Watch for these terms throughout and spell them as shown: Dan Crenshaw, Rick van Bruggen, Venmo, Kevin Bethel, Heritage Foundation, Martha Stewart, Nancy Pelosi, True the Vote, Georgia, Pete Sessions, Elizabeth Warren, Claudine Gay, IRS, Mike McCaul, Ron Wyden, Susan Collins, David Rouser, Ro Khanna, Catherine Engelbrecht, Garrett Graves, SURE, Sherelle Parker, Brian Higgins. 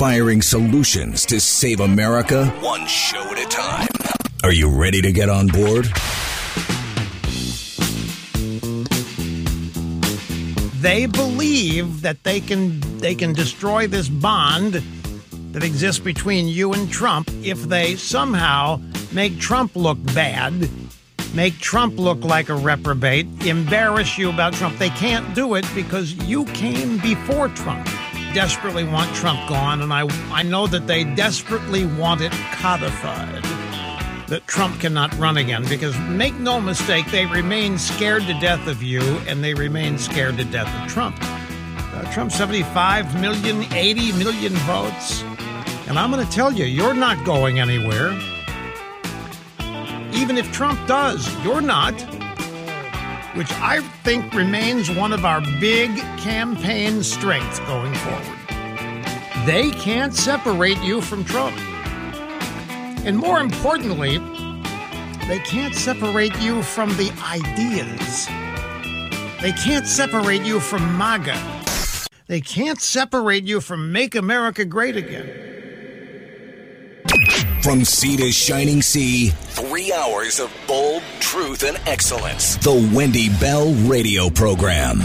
inspiring solutions to save America one show at a time. Are you ready to get on board? They believe that they can destroy this bond that exists between you and Trump if they somehow make Trump look bad, make Trump look like a reprobate, embarrass you about Trump. They can't do it because you came before Trump. Desperately want Trump gone, and I know that they desperately want it codified that Trump cannot run again, because make no mistake, they remain scared to death of you, and they remain scared to death of Trump. Trump, 75 million, 80 million votes. And I'm going to tell you, you're not going anywhere. Even if Trump does, you're not. Which I think remains one of our big campaign strengths going forward. They can't separate you from Trump. And more importantly, they can't separate you from the ideas. They can't separate you from MAGA. They can't separate you from Make America Great Again. From sea to shining sea, 3 hours of bold truth and excellence. The Wendy Bell Radio Program.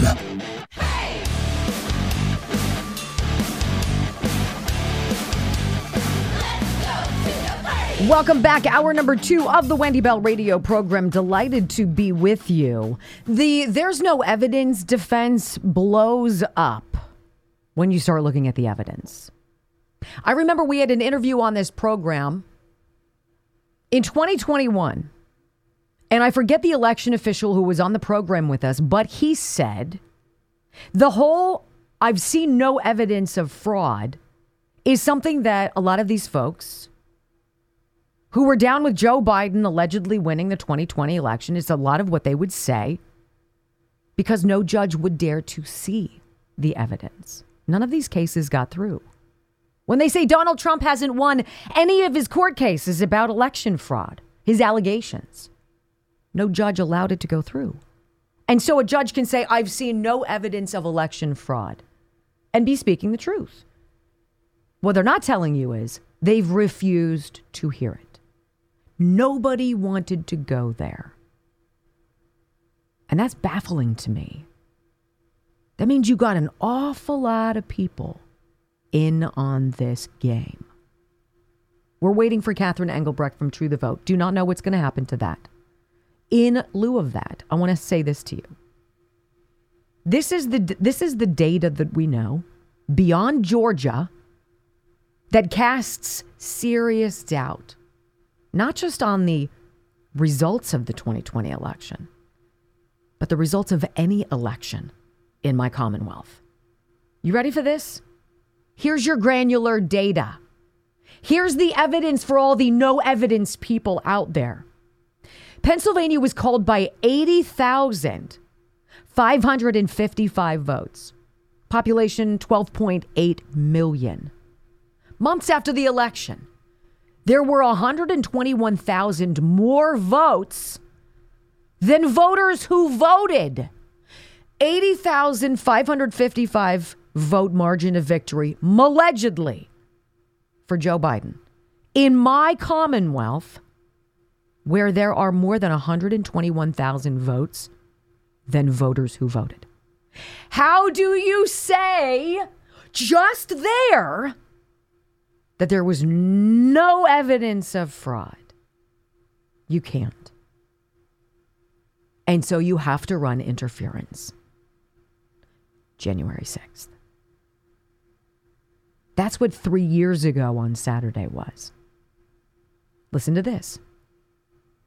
Welcome back. Hour number 2 of the Wendy Bell Radio Program. Delighted to be with you. The there's no evidence defense blows up when you start looking at the evidence. I remember we had an interview on this program in 2021, and I forget the election official who was on the program with us, but he said the whole "I've seen no evidence of fraud" is something that a lot of these folks who were down with Joe Biden allegedly winning the 2020 election, is a lot of what they would say, because no judge would dare to see the evidence. None of these cases got through. When they say Donald Trump hasn't won any of his court cases about election fraud, his allegations, no judge allowed it to go through. And so a judge can say, "I've seen no evidence of election fraud," and be speaking the truth. What they're not telling you is they've refused to hear it. Nobody wanted to go there. And that's baffling to me. That means you got an awful lot of people in on this game. We're waiting for Catherine Engelbrecht from True the Vote. Do not know what's going to happen to that. In lieu of that, I want to say this to you. This is the data that we know beyond Georgia that casts serious doubt, not just on the results of the 2020 election, but the results of any election in my Commonwealth. You ready for this? Here's your granular data. Here's the evidence for all the no evidence people out there. Pennsylvania was called by 80,555 votes. Population 12.8 million. Months after the election, there were 121,000 more votes than voters who voted. 80,555 vote margin of victory, allegedly, for Joe Biden. In my Commonwealth, where there are more than 121,000 votes than voters who voted. How do you say just there that there was no evidence of fraud? You can't. And so you have to run interference. January 6th. That's what 3 years ago on Saturday was. Listen to this.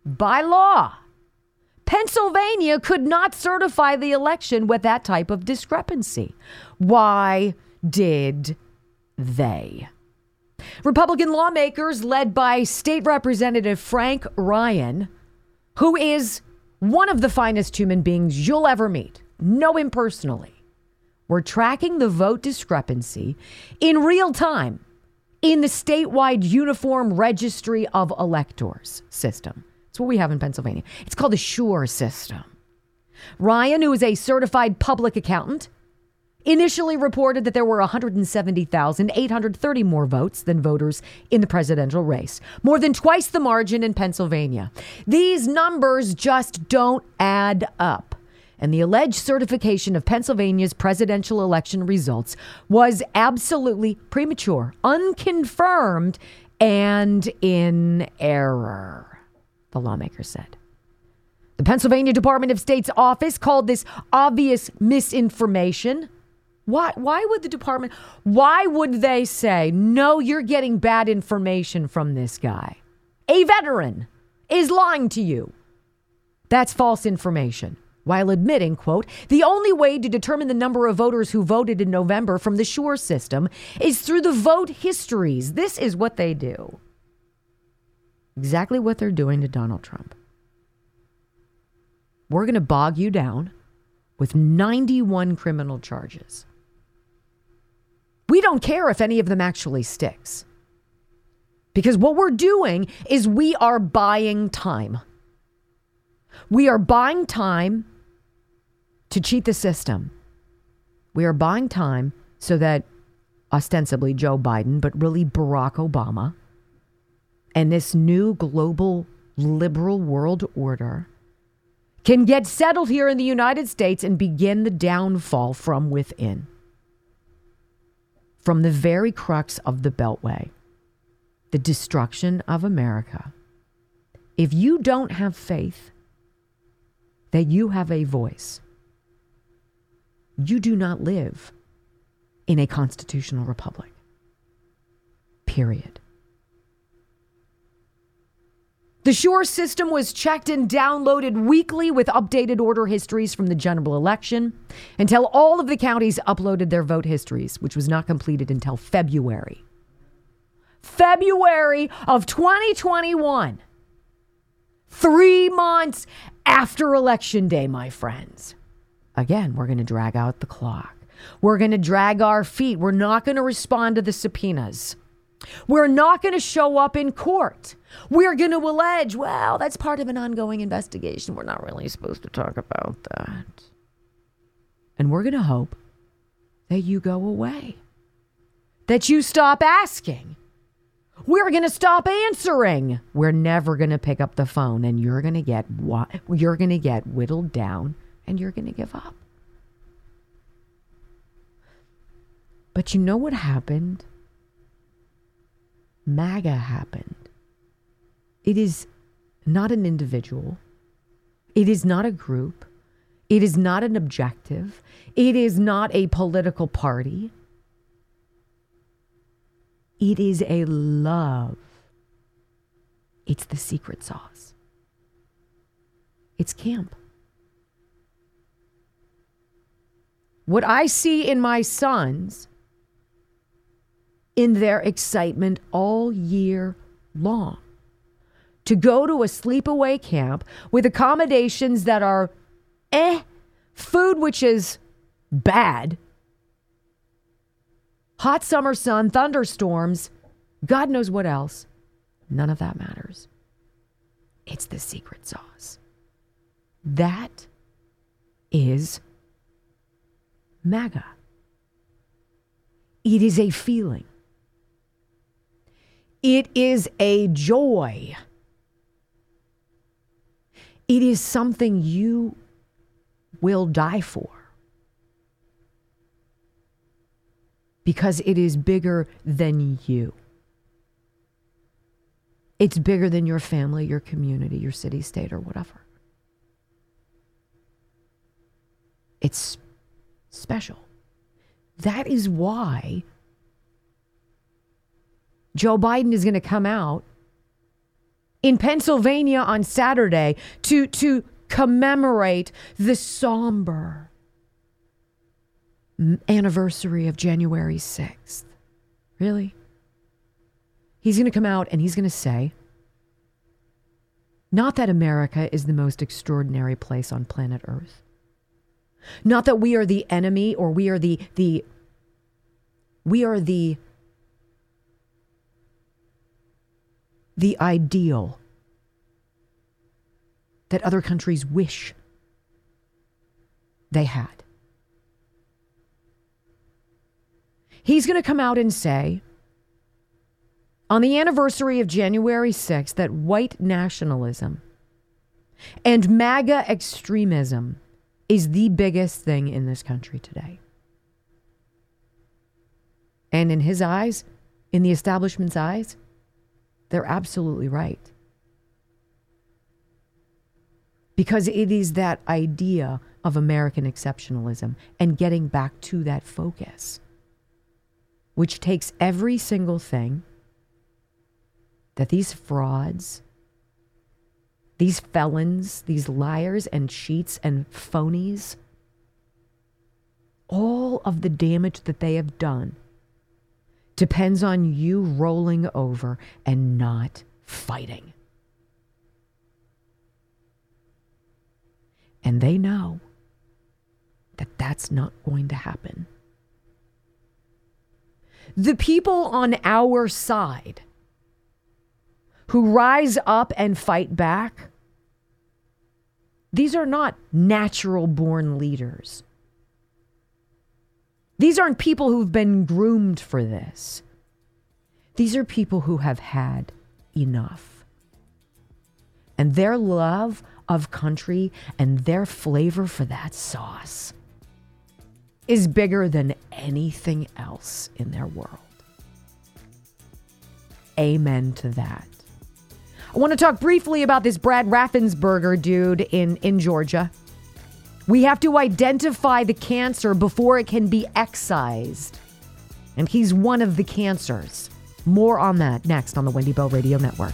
By law, Pennsylvania could not certify the election with that type of discrepancy. Why did they? Republican lawmakers led by State Representative Frank Ryan, who is one of the finest human beings you'll ever meet. Know him personally. We're tracking the vote discrepancy in real time in the statewide uniform registry of electors system. It's what we have in Pennsylvania. It's called the SURE system. Ryan, who is a certified public accountant, initially reported that there were 170,830 more votes than voters in the presidential race, more than twice the margin in Pennsylvania. These numbers just don't add up. And the alleged certification of Pennsylvania's presidential election results was absolutely premature, unconfirmed, and in error, the lawmaker said. The Pennsylvania Department of State's office called this obvious misinformation. Why would the department, why would they say, no, you're getting bad information from this guy? A veteran is lying to you. That's false information. While admitting, quote, the only way to determine the number of voters who voted in November from the Shure system is through the vote histories. This is what they do. Exactly what they're doing to Donald Trump. We're going to bog you down with 91 criminal charges. We don't care if any of them actually sticks. Because what we're doing is we are buying time. We are buying time to cheat the system. We are buying time so that ostensibly Joe Biden, but really Barack Obama and this new global liberal world order can get settled here in the United States and begin the downfall from within, from the very crux of the Beltway, the destruction of America. If you don't have faith that you have a voice, you do not live in a constitutional republic. Period. The Shure system was checked and downloaded weekly with updated order histories from the general election until all of the counties uploaded their vote histories, which was not completed until February. February of 2021. 3 months after Election Day, my friends. Again, we're going to drag out the clock. We're going to drag our feet. We're not going to respond to the subpoenas. We're not going to show up in court. We're going to allege, well, that's part of an ongoing investigation. We're not really supposed to talk about that. And we're going to hope that you go away, that you stop asking. We're going to stop answering. We're never going to pick up the phone, and you're going to get whittled down, and you're going to give up. But you know what happened? MAGA happened. It is not an individual. It is not a group. It is not an objective. It is not a political party. It is a love. It's the secret sauce. It's camp. What I see in my sons, in their excitement all year long, to go to a sleepaway camp with accommodations that are food which is bad, hot summer sun, thunderstorms, God knows what else. None of that matters. It's the secret sauce. That is MAGA. It is a feeling. It is a joy. It is something you will die for. Because it is bigger than you. It's bigger than your family, your community, your city, state, or whatever. It's special. That is why Joe Biden is going to come out in Pennsylvania on Saturday to commemorate the somber anniversary of January 6th. Really? He's going to come out and he's going to say, not that America is the most extraordinary place on planet Earth. Not that we are the enemy or we are the ideal that other countries wish they had. He's going to come out and say, on the anniversary of January 6th, that white nationalism and MAGA extremism is the biggest thing in this country today. And in his eyes, in the establishment's eyes, they're absolutely right. Because it is that idea of American exceptionalism and getting back to that focus, which takes every single thing that these frauds, these felons, these liars and cheats and phonies, all of the damage that they have done depends on you rolling over and not fighting. And they know that that's not going to happen. The people on our side who rise up and fight back, these are not natural-born leaders. These aren't people who've been groomed for this. These are people who have had enough. And their love of country and their flavor for that sauce is bigger than anything else in their world. Amen to that. I want to talk briefly about this Brad Raffensperger dude in Georgia. We have to identify the cancer before it can be excised. And he's one of the cancers. More on that next on the Wendy Bell Radio Network.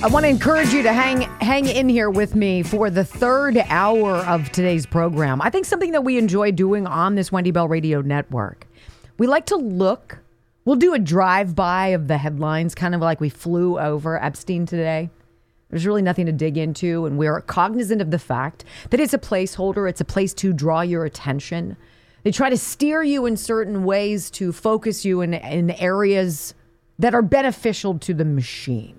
I want to encourage you to hang in here with me for the third hour of today's program. I think something that we enjoy doing on this Wendy Bell Radio Network, we like to look. We'll do a drive-by of the headlines, kind of like we flew over Epstein today. There's really nothing to dig into, and we're cognizant of the fact that it's a placeholder. It's a place to draw your attention. They try to steer you in certain ways to focus you in areas that are beneficial to the machine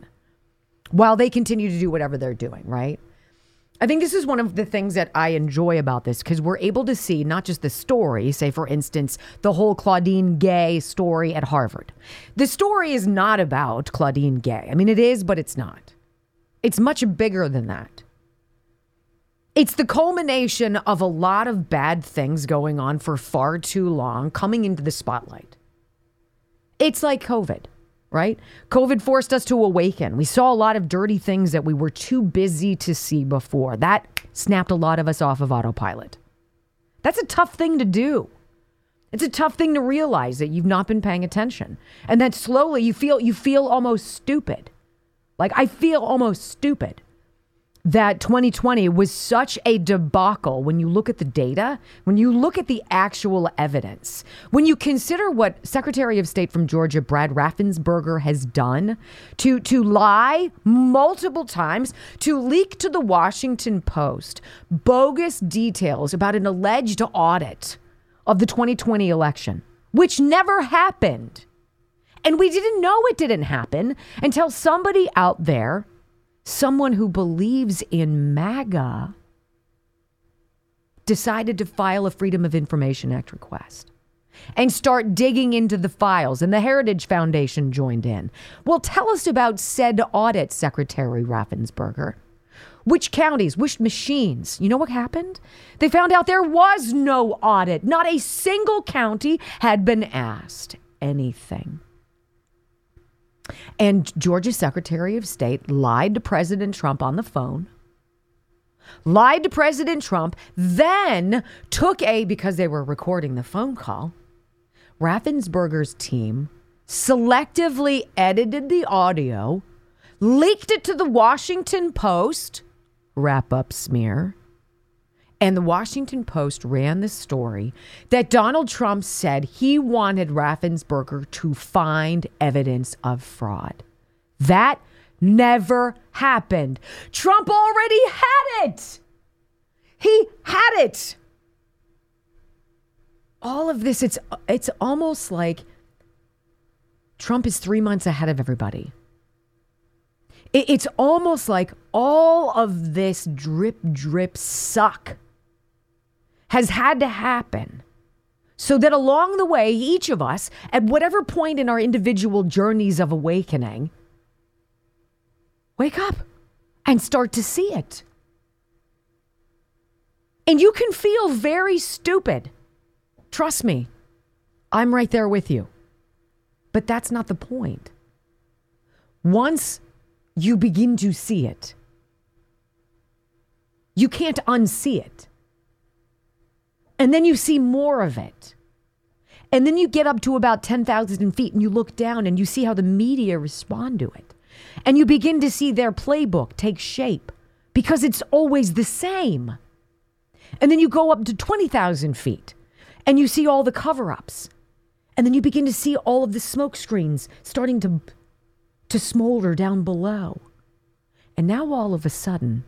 while they continue to do whatever they're doing, right? I think this is one of the things that I enjoy about this, because we're able to see not just the story, say, for instance, the whole Claudine Gay story at Harvard. The story is not about Claudine Gay. I mean, it is, but it's not. It's much bigger than that. It's the culmination of a lot of bad things going on for far too long, coming into the spotlight. It's like COVID. Right? COVID forced us to awaken. We saw a lot of dirty things that we were too busy to see before. That snapped a lot of us off of autopilot. That's a tough thing to do. It's a tough thing to realize that you've not been paying attention. And that slowly you feel almost stupid. Like, I feel almost stupid that 2020 was such a debacle when you look at the data, when you look at the actual evidence, when you consider what Secretary of State from Georgia, Brad Raffensperger, has done to lie multiple times, to leak to the Washington Post bogus details about an alleged audit of the 2020 election, which never happened. And we didn't know it didn't happen until somebody out there, someone who believes in MAGA, decided to file a Freedom of Information Act request and start digging into the files. And the Heritage Foundation joined in. Well, tell us about said audit, Secretary Raffensperger. Which counties, which machines? You know what happened? They found out there was no audit. Not a single county had been asked anything. And Georgia's Secretary of State lied to President Trump on the phone, lied to President Trump, then took because they were recording the phone call, Raffensperger's team selectively edited the audio, leaked it to the Washington Post, wrap-up smear, and the Washington Post ran the story that Donald Trump said he wanted Raffensperger to find evidence of fraud. That never happened. Trump already had it. He had it. All of this, it's almost like Trump is 3 months ahead of everybody. It's almost like all of this drip, drip, suck has had to happen so that along the way, each of us, at whatever point in our individual journeys of awakening, wake up and start to see it. And you can feel very stupid. Trust me, I'm right there with you. But that's not the point. Once you begin to see it, you can't unsee it. And then you see more of it. And then you get up to about 10,000 feet and you look down and you see how the media respond to it. And you begin to see their playbook take shape because it's always the same. And then you go up to 20,000 feet and you see all the cover-ups. And then you begin to see all of the smoke screens starting to smolder down below. And now all of a sudden,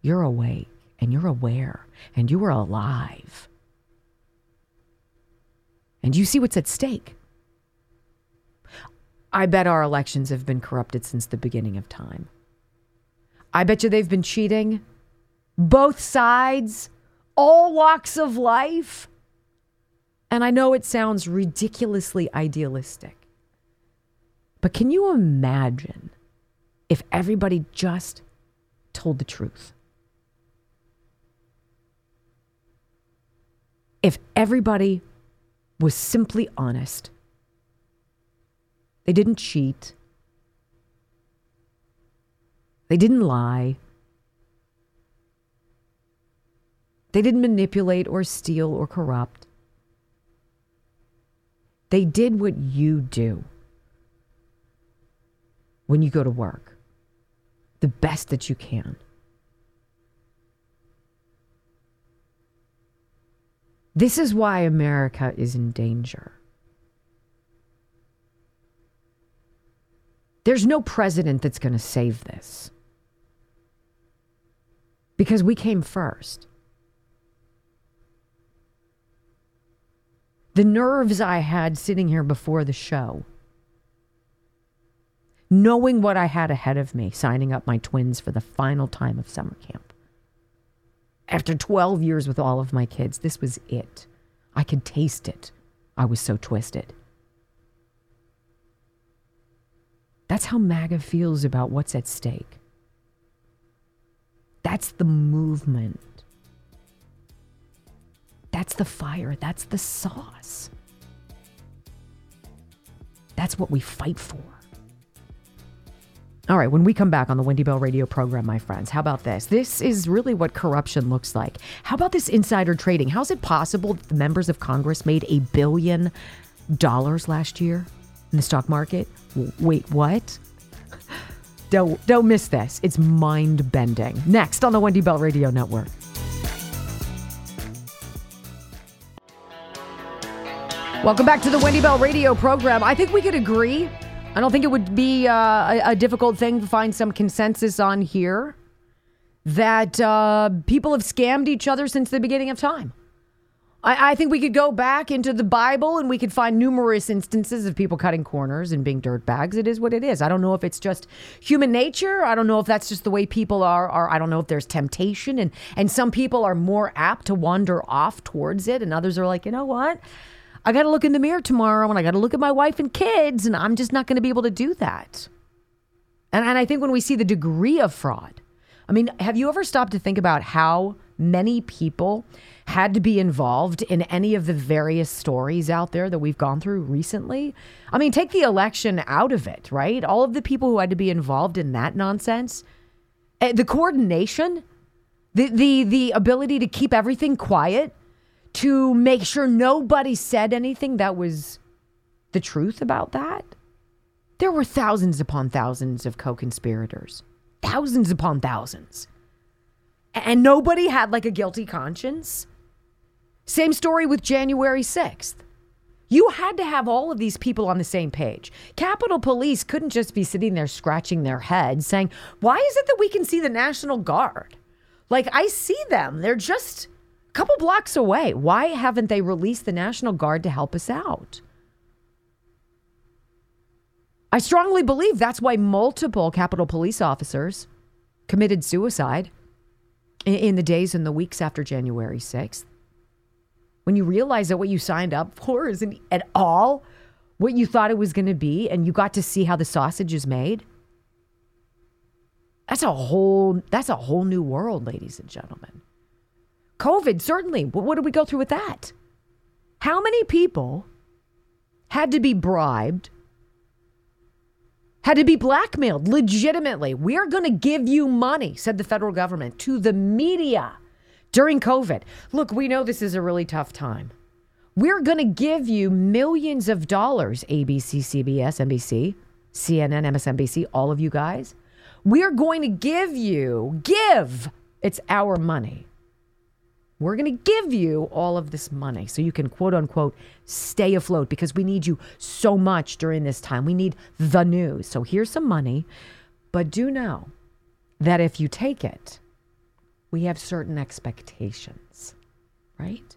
you're awake and you're aware and you are alive. And you see what's at stake. I bet our elections have been corrupted since the beginning of time. I bet you they've been cheating. Both sides. All walks of life. And I know it sounds ridiculously idealistic, but can you imagine if everybody just told the truth? If everybody was simply honest, they didn't cheat, they didn't lie, they didn't manipulate or steal or corrupt. They did what you do when you go to work, the best that you can. This is why America is in danger. There's no president that's going to save this because we came first. The nerves I had sitting here before the show, knowing what I had ahead of me, signing up my twins for the final time of summer camp. After 12 years with all of my kids, this was it. I could taste it. I was so twisted. That's how MAGA feels about what's at stake. That's the movement. That's the fire. That's the sauce. That's what we fight for. All right, when we come back on the Wendy Bell radio program, my friends, how about this? This is really what corruption looks like. How about this insider trading? How is it possible that the members of Congress made $1 billion last year in the stock market? Wait, what? Don't miss this. It's mind-bending. Next on the Wendy Bell Radio Network. Welcome back to the Wendy Bell radio program. I think we could agree. I don't think it would be a difficult thing to find some consensus on here that people have scammed each other since the beginning of time. I think we could go back into the Bible and we could find numerous instances of people cutting corners and being dirtbags. It is what it is. I don't know if it's just human nature. I don't know if that's just the way people are. I don't know if there's temptation. And some people are more apt to wander off towards it. And others are like, you know what? I got to look in the mirror tomorrow and I got to look at my wife and kids and I'm just not going to be able to do that. And I think when we see the degree of fraud, I mean, have you ever stopped to think about how many people had to be involved in any of the various stories out there that we've gone through recently? I mean, take the election out of it, right? All of the people who had to be involved in that nonsense, the coordination, the ability to keep everything quiet, to make sure nobody said anything that was the truth about that. There were thousands upon thousands of co-conspirators. Thousands upon thousands. And nobody had like a guilty conscience. Same story with January 6th. You had to have all of these people on the same page. Capitol Police couldn't just be sitting there scratching their heads saying, why is it that we can see the National Guard? Like, I see them. They're just couple blocks away. Why haven't they released the National Guard to help us out? I strongly believe that's why multiple Capitol Police officers committed suicide in the days and the weeks after January 6th. when you realize that what you signed up for isn't at all what you thought it was going to be, and you got to see how the sausage is made. That's a whole new world, ladies and gentlemen. COVID, certainly. What did we go through with that? How many people had to be bribed, had to be blackmailed legitimately? We are going to give you money, said the federal government, to the media during COVID. Look, we know this is a really tough time. We're going to give you millions of dollars, ABC, CBS, NBC, CNN, MSNBC, all of you guys. We're going to give. It's our money. We're going to give you all of this money so you can, quote unquote, stay afloat, because we need you so much during this time. We need the news. So here's some money. But do know that if you take it, we have certain expectations, right?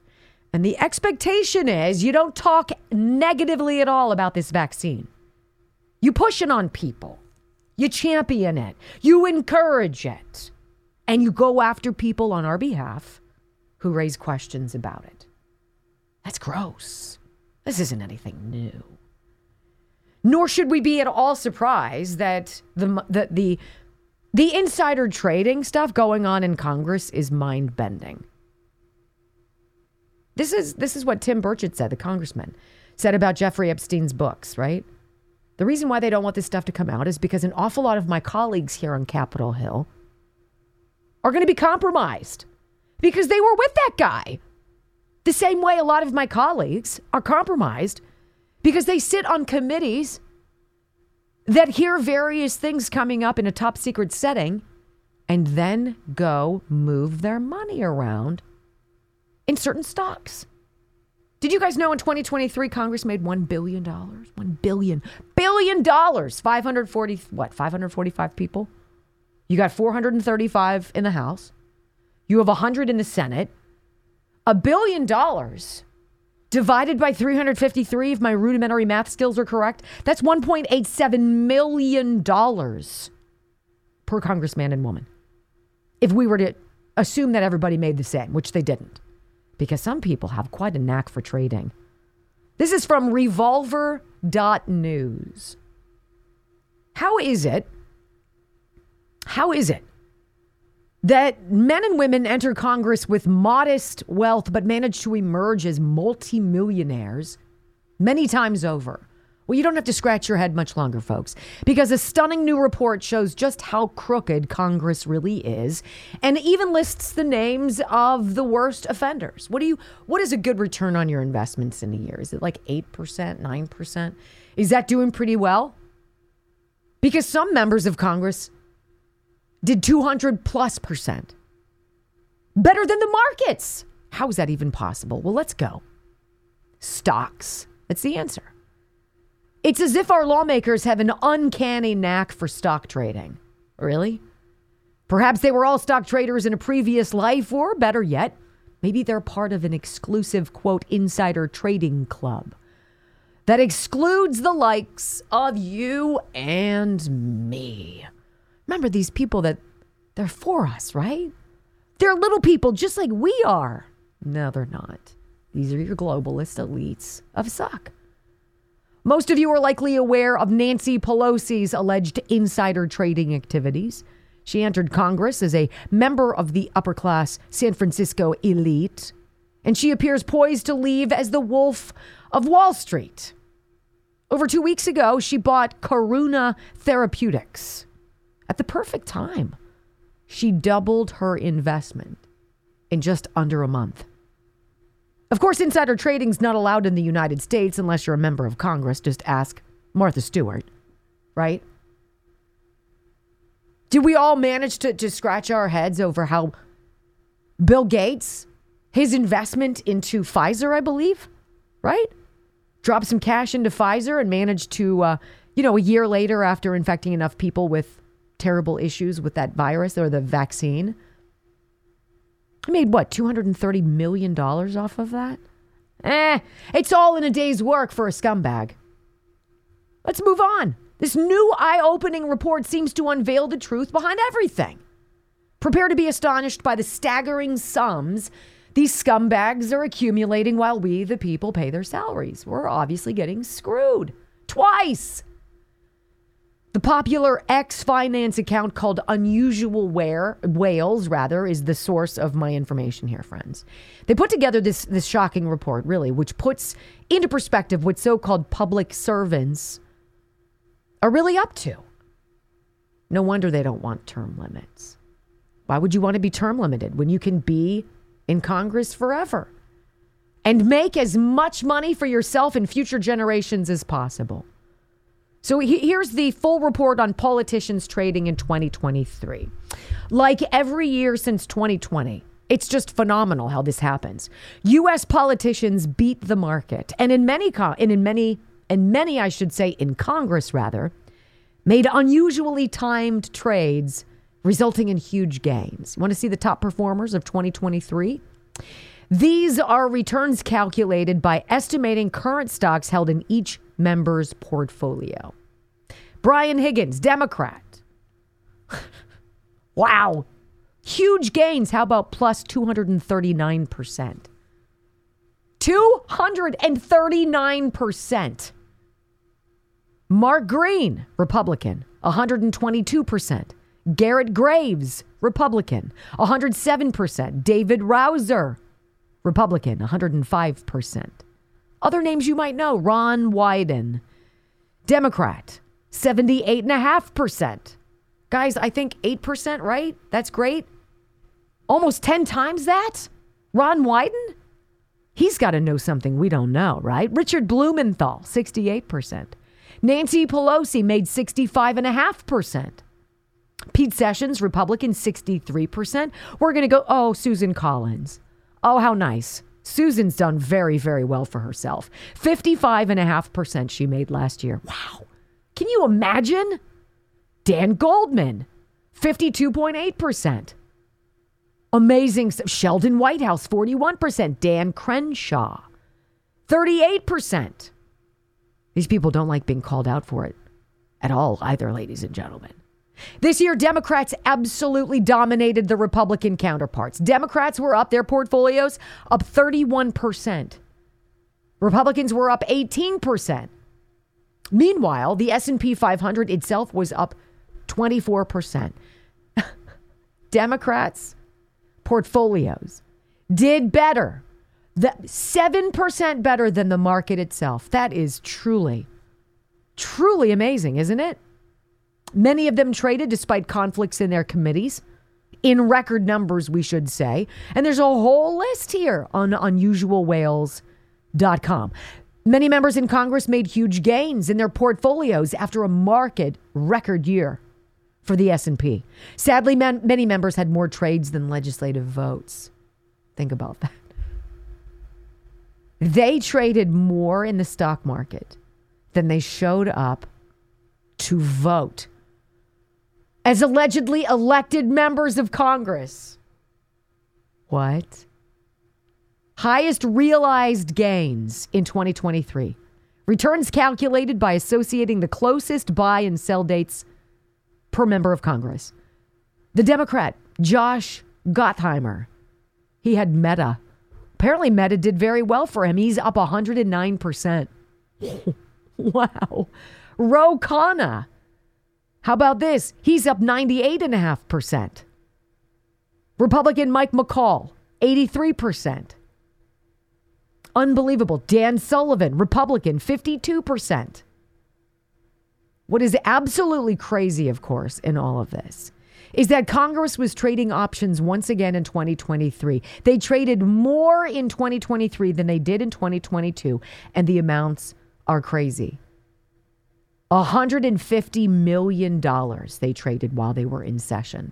And the expectation is you don't talk negatively at all about this vaccine. You push it on people. You champion it. You encourage it. And you go after people on our behalf who raise questions about it. That's gross. This isn't anything new. Nor should we be at all surprised that the insider trading stuff going on in Congress is mind-bending. This is what Tim Burchett said, the congressman, said about Jeffrey Epstein's books, right? The reason why they don't want this stuff to come out is because an awful lot of my colleagues here on Capitol Hill are going to be compromised. Because they were with that guy. The same way a lot of my colleagues are compromised because they sit on committees that hear various things coming up in a top secret setting and then go move their money around in certain stocks. Did you guys know in 2023, Congress made $1 billion? $1 billion. 545 people? You got 435 in the House. You have 100 in the Senate. $1 billion divided by 353, if my rudimentary math skills are correct, that's $1.87 million per congressman and woman. If we were to assume that everybody made the same, which they didn't, because some people have quite a knack for trading. This is from revolver.news. How is it that men and women enter Congress with modest wealth but manage to emerge as multimillionaires many times over? Well, you don't have to scratch your head much longer, folks, because a stunning new report shows just how crooked Congress really is and even lists the names of the worst offenders. What is a good return on your investments in a year? Is it like 8%, 9%? Is that doing pretty well? Because some members of Congress did 200+%. Better than the markets. How is that even possible? Well, let's go. Stocks. That's the answer. It's as if our lawmakers have an uncanny knack for stock trading. Really? Perhaps they were all stock traders in a previous life, or better yet, maybe they're part of an exclusive, quote, insider trading club that excludes the likes of you and me. Remember these people that they're for us, right? They're little people just like we are. No, they're not. These are your globalist elites of suck. Most of you are likely aware of Nancy Pelosi's alleged insider trading activities. She entered Congress as a member of the upper class San Francisco elite, and she appears poised to leave as the wolf of Wall Street. Over 2 weeks ago, she bought Karuna Therapeutics. At the perfect time, she doubled her investment in just under a month. Of course, insider trading is not allowed in the United States unless you're a member of Congress. Just ask Martha Stewart, right? Did we all manage to scratch our heads over how Bill Gates, his investment into Pfizer, I believe, right? Dropped some cash into Pfizer and managed to, a year later after infecting enough people with terrible issues with that virus or the vaccine, I made $230 million off of that? It's all in a day's work for a scumbag. Let's move on. This new eye-opening report seems to unveil the truth behind everything. Prepare to be astonished by the staggering sums These scumbags are accumulating while we, the people, pay their salaries. We're obviously getting screwed twice. The popular X finance account called Unusual Whales, is the source of my information here, friends. They put together this shocking report, really, which puts into perspective what so-called public servants are really up to. No wonder they don't want term limits. Why would you want to be term limited when you can be in Congress forever and make as much money for yourself and future generations as possible? So here's the full report on politicians trading in 2023. Like every year since 2020, it's just phenomenal how this happens. U.S. politicians beat the market, and in Congress rather, made unusually timed trades, resulting in huge gains. You want to see the top performers of 2023? These are returns calculated by estimating current stocks held in each member's portfolio. Brian Higgins, Democrat. Wow. Huge gains. How about plus 239%? 239%. Mark Green, Republican, 122%. Garrett Graves, Republican, 107%. David Rouser, Republican, 105%. Other names you might know, Ron Wyden, Democrat, 78.5%. Guys, I think 8%, right? That's great. Almost 10 times that? Ron Wyden? He's got to know something we don't know, right? Richard Blumenthal, 68%. Nancy Pelosi made 65.5%. Pete Sessions, Republican, 63%. We're going to go, Susan Collins. Oh, how nice. Susan's done very, very well for herself. 55.5% she made last year. Wow. Can you imagine? Dan Goldman, 52.8%. Amazing. Sheldon Whitehouse, 41%. Dan Crenshaw, 38%. These people don't like being called out for it at all either, ladies and gentlemen. This year, Democrats absolutely dominated the Republican counterparts. Democrats were up, their portfolios up 31%. Republicans were up 18%. Meanwhile, the S&P 500 itself was up 24%. Democrats' portfolios did better, 7% better than the market itself. That is truly, truly amazing, isn't it? Many of them traded despite conflicts in their committees, in record numbers, we should say. And there's a whole list here on unusualwhales.com. Many members in Congress made huge gains in their portfolios after a market record year for the S&P. Sadly, many members had more trades than legislative votes. Think about that. They traded more in the stock market than they showed up to vote as allegedly elected members of Congress. What? Highest realized gains in 2023. Returns calculated by associating the closest buy and sell dates per member of Congress. The Democrat, Josh Gottheimer. He had Meta. Apparently Meta did very well for him. He's up 109%. Wow. Ro Khanna. How about this? He's up 98.5%. Republican Mike McCaul, 83%. Unbelievable. Dan Sullivan, Republican, 52%. What is absolutely crazy, of course, in all of this is that Congress was trading options once again in 2023. They traded more in 2023 than they did in 2022, and the amounts are crazy. $150 million they traded while they were in session.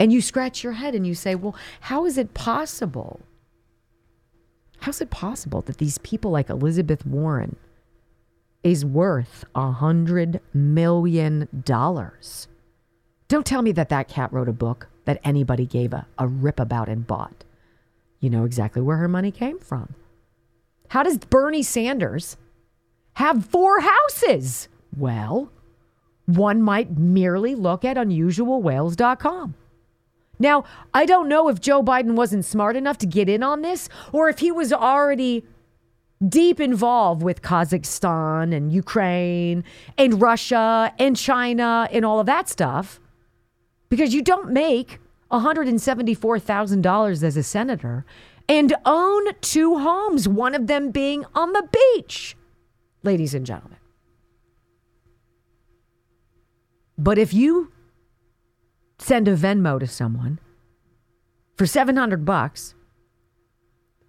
And you scratch your head and you say, well, how is it possible? How is it possible that these people like Elizabeth Warren is worth $100 million? Don't tell me that cat wrote a book that anybody gave a rip about and bought. You know exactly where her money came from. How does Bernie Sanders have four houses? Well, one might merely look at unusualwhales.com. Now, I don't know if Joe Biden wasn't smart enough to get in on this or if he was already deep involved with Kazakhstan and Ukraine and Russia and China and all of that stuff, because you don't make $174,000 as a senator and own two homes, one of them being on the beach, ladies and gentlemen. But if you send a Venmo to someone for $700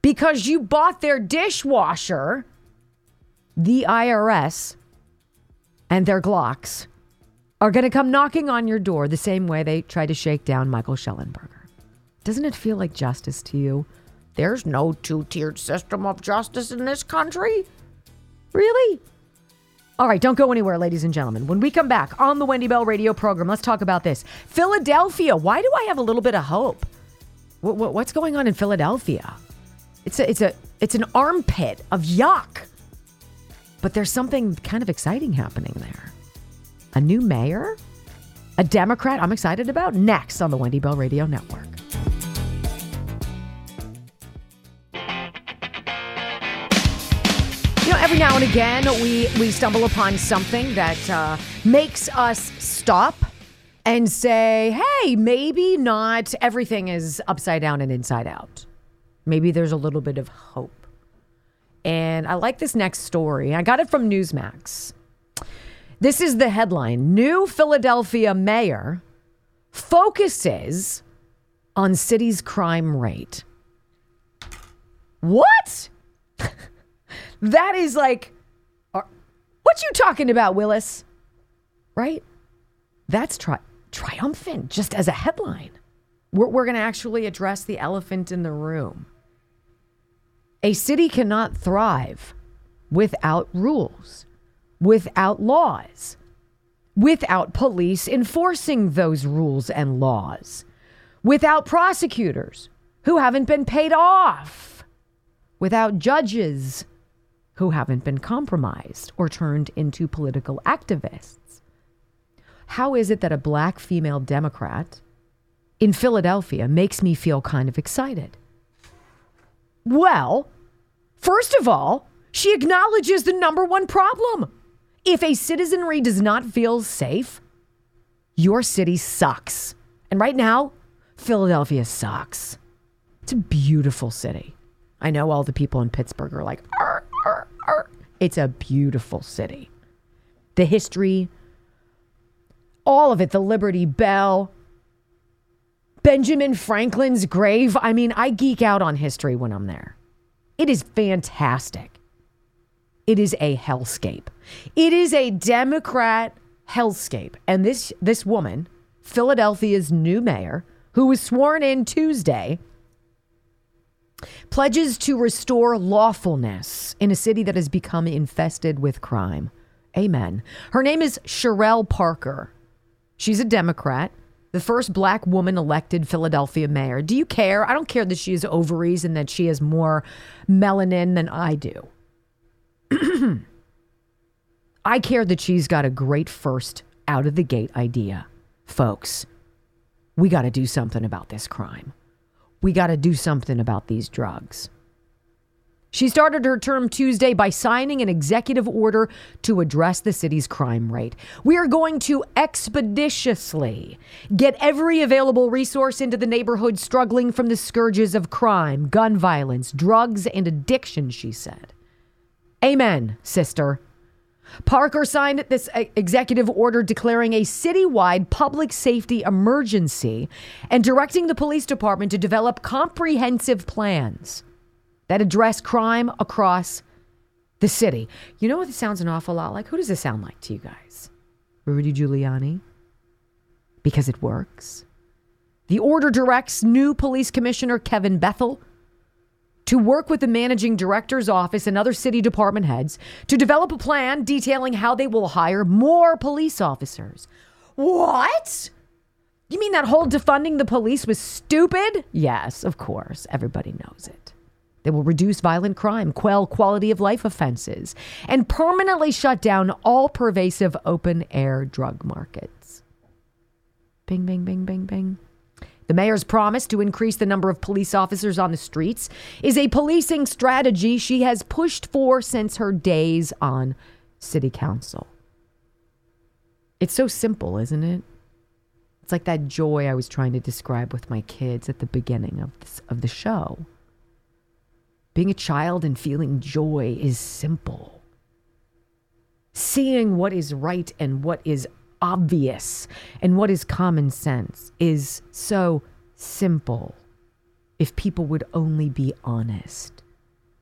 because you bought their dishwasher, the IRS and their Glocks are going to come knocking on your door the same way they tried to shake down Michael Schellenberger. Doesn't it feel like justice to you? There's no two-tiered system of justice in this country. Really? All right, don't go anywhere, ladies and gentlemen. When we come back on the Wendy Bell radio program, let's talk about this. Philadelphia. Why do I have a little bit of hope? What's going on in Philadelphia? It's an armpit of yuck. But there's something kind of exciting happening there. A new mayor, a Democrat I'm excited about, next on the Wendy Bell Radio Network. Every now and again, we stumble upon something that makes us stop and say, hey, maybe not everything is upside down and inside out. Maybe there's a little bit of hope. And I like this next story. I got it from Newsmax. This is the headline. New Philadelphia mayor focuses on city's crime rate. What? That is like, what you talking about, Willis? Right? That's triumphant, just as a headline. We're going to actually address the elephant in the room. A city cannot thrive without rules, without laws, without police enforcing those rules and laws, without prosecutors who haven't been paid off, without judges who haven't been compromised or turned into political activists. How is it that a black female Democrat in Philadelphia makes me feel kind of excited? Well, first of all, she acknowledges the number one problem. If a citizenry does not feel safe, your city sucks. And right now, Philadelphia sucks. It's a beautiful city. I know all the people in Pittsburgh are like, arr. It's a beautiful city. The history, all of it, the Liberty Bell, Benjamin Franklin's grave. I mean, I geek out on history when I'm there. It is fantastic. It is a hellscape. It is a Democrat hellscape. And this woman, Philadelphia's new mayor, who was sworn in Tuesday, pledges to restore lawfulness in a city that has become infested with crime. Amen. Her name is Sherelle Parker. She's a Democrat, the first black woman elected Philadelphia mayor. Do you care? I don't care that she has ovaries and that she has more melanin than I do. I care that she's got a great first out of the gate idea. Folks, we got to do something about this crime. We got to do something about these drugs. She started her term Tuesday by signing an executive order to address the city's crime rate. We are going to expeditiously get every available resource into the neighborhood struggling from the scourges of crime, gun violence, drugs, and addiction, she said. Amen, sister. Parker signed this executive order declaring a citywide public safety emergency and directing the police department to develop comprehensive plans that address crime across the city. You know what this sounds an awful lot like? Who does this sound like to you guys? Rudy Giuliani? Because it works. The order directs new police commissioner Kevin Bethel to work with the managing director's office and other city department heads to develop a plan detailing how they will hire more police officers. What? You mean that whole defunding the police was stupid? Yes, of course. Everybody knows it. They will reduce violent crime, quell quality of life offenses, and permanently shut down all pervasive open air drug markets. Bing, bing, bing, bing, bing. The mayor's promise to increase the number of police officers on the streets is a policing strategy she has pushed for since her days on city council. It's so simple, isn't it? It's like that joy I was trying to describe with my kids at the beginning of the show. Being a child and feeling joy is simple. Seeing what is right and what is obvious and what is common sense is so simple if people would only be honest.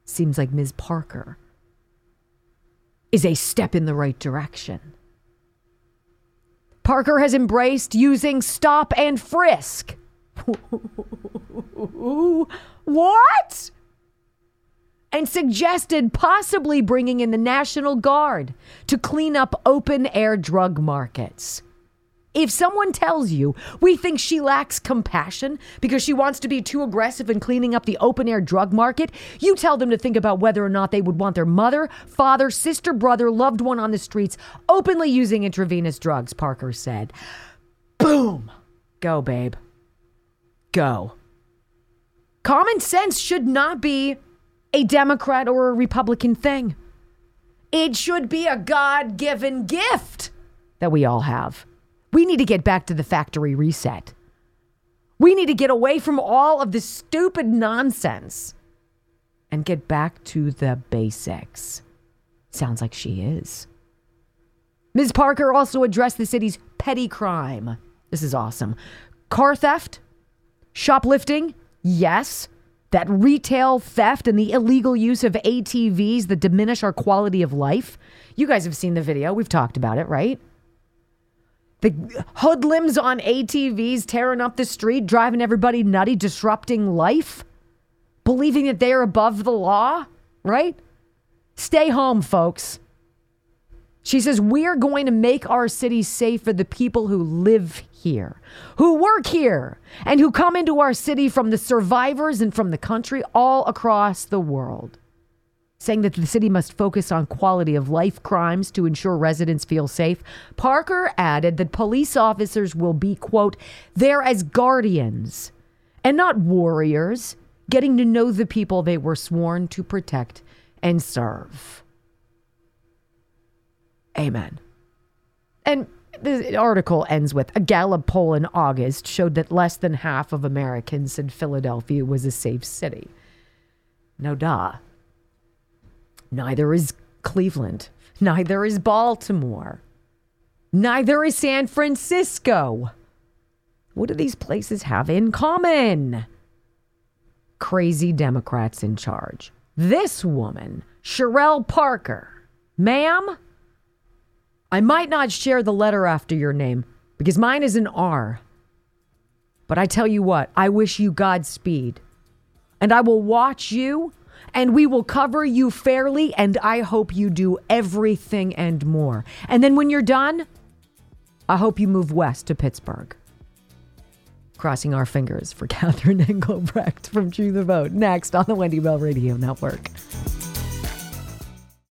Seems like Ms. Parker is a step in the right direction. Parker has embraced using stop and frisk. What? And suggested possibly bringing in the National Guard to clean up open-air drug markets. If someone tells you we think she lacks compassion because she wants to be too aggressive in cleaning up the open-air drug market, you tell them to think about whether or not they would want their mother, father, sister, brother, loved one on the streets openly using intravenous drugs, Parker said. Boom. Go, babe. Go. Common sense should not be a Democrat or a Republican thing. It should be a God-given gift that we all have. We need to get back to the factory reset. We need to get away from all of this stupid nonsense and get back to the basics. Sounds like she is. Ms. Parker also addressed the city's petty crime. This is awesome. Car theft, shoplifting, yes. That retail theft and the illegal use of ATVs that diminish our quality of life. You guys have seen the video. We've talked about it, right? The hoodlums on ATVs tearing up the street, driving everybody nutty, disrupting life, believing that they are above the law, right? Stay home, folks. She says, we're going to make our city safe for the people who live here, who work here, and who come into our city from the survivors and from the country all across the world. Saying that the city must focus on quality of life crimes to ensure residents feel safe, Parker added that police officers will be, quote, there as guardians and not warriors, getting to know the people they were sworn to protect and serve. Amen. And the article ends with, a Gallup poll in August showed that less than half of Americans said Philadelphia was a safe city. No duh. Neither is Cleveland. Neither is Baltimore. Neither is San Francisco. What do these places have in common? Crazy Democrats in charge. This woman, Sherelle Parker, ma'am, I might not share the letter after your name because mine is an R. But I tell you what, I wish you Godspeed. And I will watch you and we will cover you fairly. And I hope you do everything and more. And then when you're done, I hope you move west to Pittsburgh. Crossing our fingers for Catherine Engelbrecht from True the Vote. Next on the Wendy Bell Radio Network.